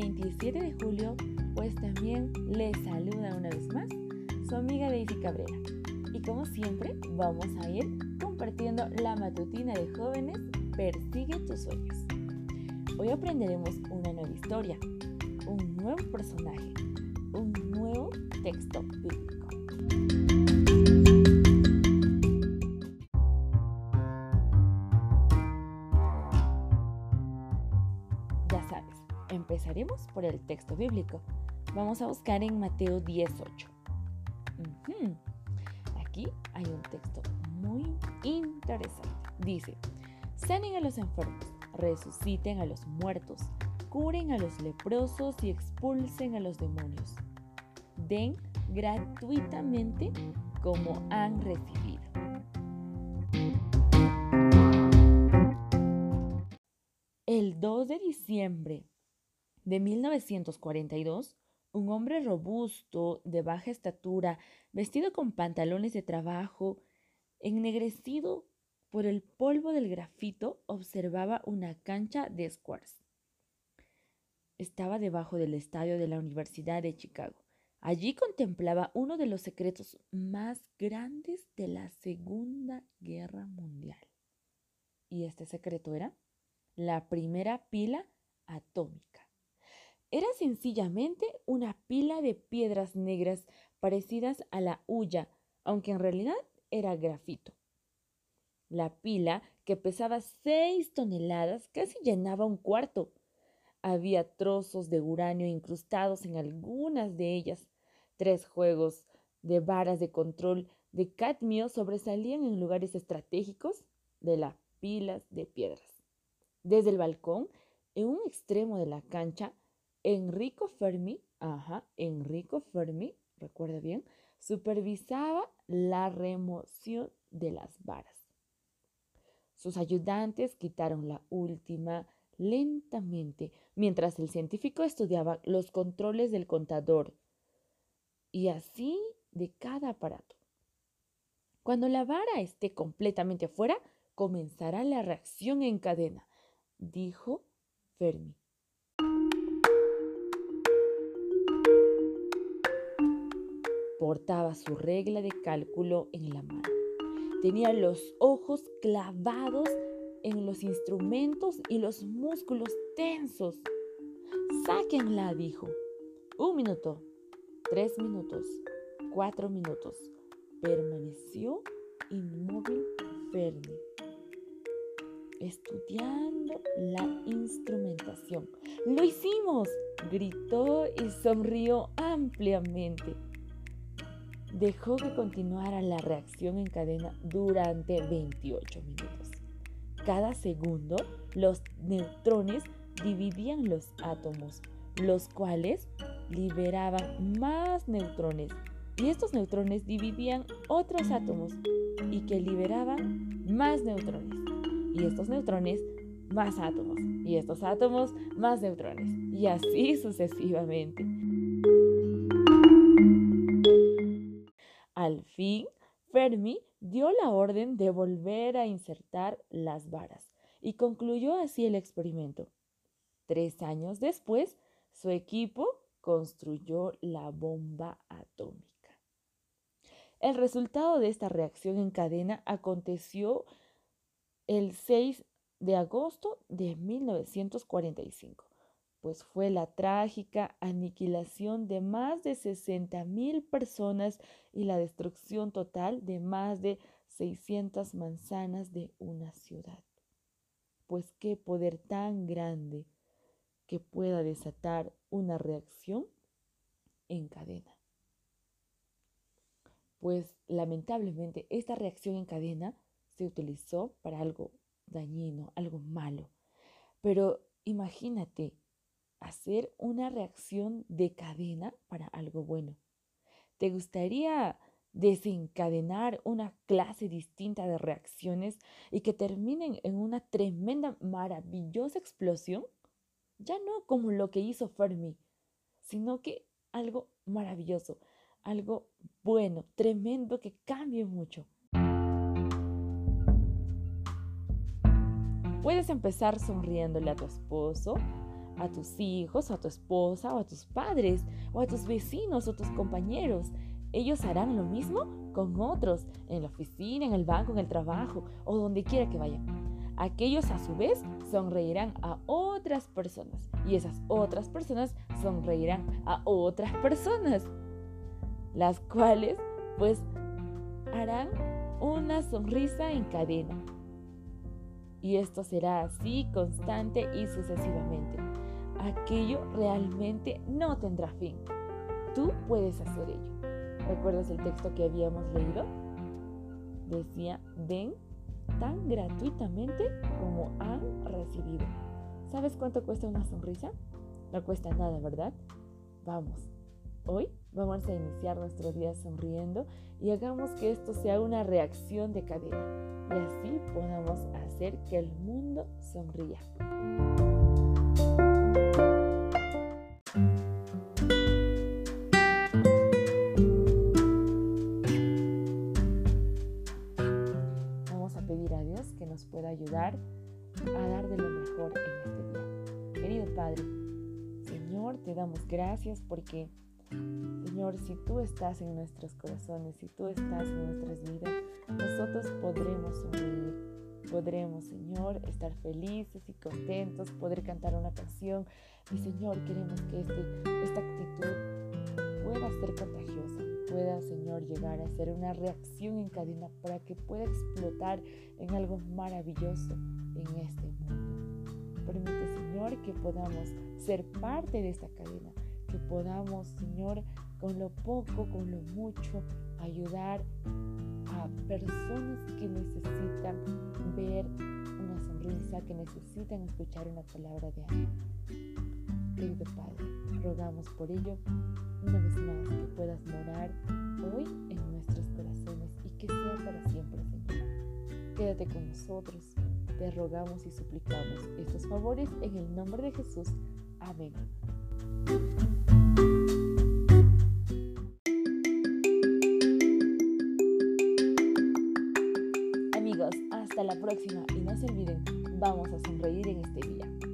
27 de julio, pues también les saluda una vez más su amiga Daisy Cabrera. Y como siempre, vamos a ir compartiendo la matutina de jóvenes Persigue tus sueños. Hoy aprenderemos una nueva historia, un nuevo personaje, un nuevo texto bíblico. Ya sabes, empezaremos por el texto bíblico. Vamos a buscar en Mateo 10:8. Aquí hay un texto muy interesante. Dice: sanen a los enfermos, resuciten a los muertos, curen a los leprosos y expulsen a los demonios. Den gratuitamente como han recibido. El 2 de diciembre de 1942, un hombre robusto, de baja estatura, vestido con pantalones de trabajo, ennegrecido por el polvo del grafito, observaba una cancha de squash. Estaba debajo del estadio de la Universidad de Chicago. Allí contemplaba uno de los secretos más grandes de la Segunda Guerra Mundial. Y este secreto era la primera pila atómica. Era sencillamente una pila de piedras negras parecidas a la hulla, aunque en realidad era grafito. La pila, que pesaba 6 toneladas, casi llenaba un cuarto. Había trozos de uranio incrustados en algunas de ellas. 3 juegos de varas de control de cadmio sobresalían en lugares estratégicos de las pilas de piedras. Desde el balcón, en un extremo de la cancha, Enrico Fermi, recuerda bien, supervisaba la remoción de las varas. Sus ayudantes quitaron la última lentamente, mientras el científico estudiaba los controles del contador, y así de cada aparato. Cuando la vara esté completamente fuera, comenzará la reacción en cadena, dijo Fermi. Portaba su regla de cálculo en la mano. Tenía los ojos clavados en los instrumentos y los músculos tensos. «Sáquenla», dijo. 1 minuto, 3 minutos, 4 minutos. Permaneció inmóvil Fermi, estudiando la instrumentación. «¡Lo hicimos!», gritó y sonrió ampliamente. Dejó que continuara la reacción en cadena durante 28 minutos. Cada segundo, los neutrones dividían los átomos, los cuales liberaban más neutrones, y estos neutrones dividían otros átomos, y que liberaban más neutrones, y estos neutrones más átomos, y estos átomos más neutrones, y así sucesivamente. Al fin, Fermi dio la orden de volver a insertar las varas y concluyó así el experimento. 3 años después, su equipo construyó la bomba atómica. El resultado de esta reacción en cadena aconteció el 6 de agosto de 1945, pues fue la trágica aniquilación de más de 60,000 personas y la destrucción total de más de 600 manzanas de una ciudad. Pues qué poder tan grande que pueda desatar una reacción en cadena. Pues lamentablemente esta reacción en cadena se utilizó para algo dañino, algo malo. Pero imagínate, hacer una reacción de cadena para algo bueno. ¿Te gustaría desencadenar una clase distinta de reacciones y que terminen en una tremenda, maravillosa explosión? Ya no como lo que hizo Fermi, sino que algo maravilloso, algo bueno, tremendo, que cambie mucho. Puedes empezar sonriéndole a tu esposo, a tus hijos, o a tu esposa, o a tus padres, o a tus vecinos, o a tus compañeros. Ellos harán lo mismo con otros, en la oficina, en el banco, en el trabajo, o donde quiera que vayan. Aquellos a su vez sonreirán a otras personas, y esas otras personas sonreirán a otras personas, las cuales pues harán una sonrisa en cadena. Y esto será así constante y sucesivamente. Aquello realmente no tendrá fin. Tú puedes hacer ello. ¿Recuerdas el texto que habíamos leído? Decía, ven tan gratuitamente como han recibido. ¿Sabes cuánto cuesta una sonrisa? No cuesta nada, ¿verdad? Vamos. Hoy vamos a iniciar nuestro día sonriendo y hagamos que esto sea una reacción de cadena y así podamos hacer que el mundo sonría. Vamos a pedir a Dios que nos pueda ayudar a dar de lo mejor en este día. Querido Padre, Señor, te damos gracias porque, Señor, si tú estás en nuestros corazones, si tú estás en nuestras vidas, nosotros podremos sonreír, podremos, Señor, estar felices y contentos, poder cantar una canción. Y, Señor, queremos que esta actitud pueda ser contagiosa, pueda, Señor, llegar a ser una reacción en cadena para que pueda explotar en algo maravilloso en este mundo. Permite, Señor, que podamos ser parte de esta cadena, que podamos, Señor, con lo poco, con lo mucho, ayudar a personas que necesitan ver una sonrisa, que necesitan escuchar una palabra de amor. Querido Padre, rogamos por ello, una vez más, que puedas morar hoy en nuestros corazones y que sea para siempre, Señor. Quédate con nosotros, te rogamos y suplicamos estos favores en el nombre de Jesús. Amén. Amigos, hasta la próxima y no se olviden, vamos a sonreír en este día.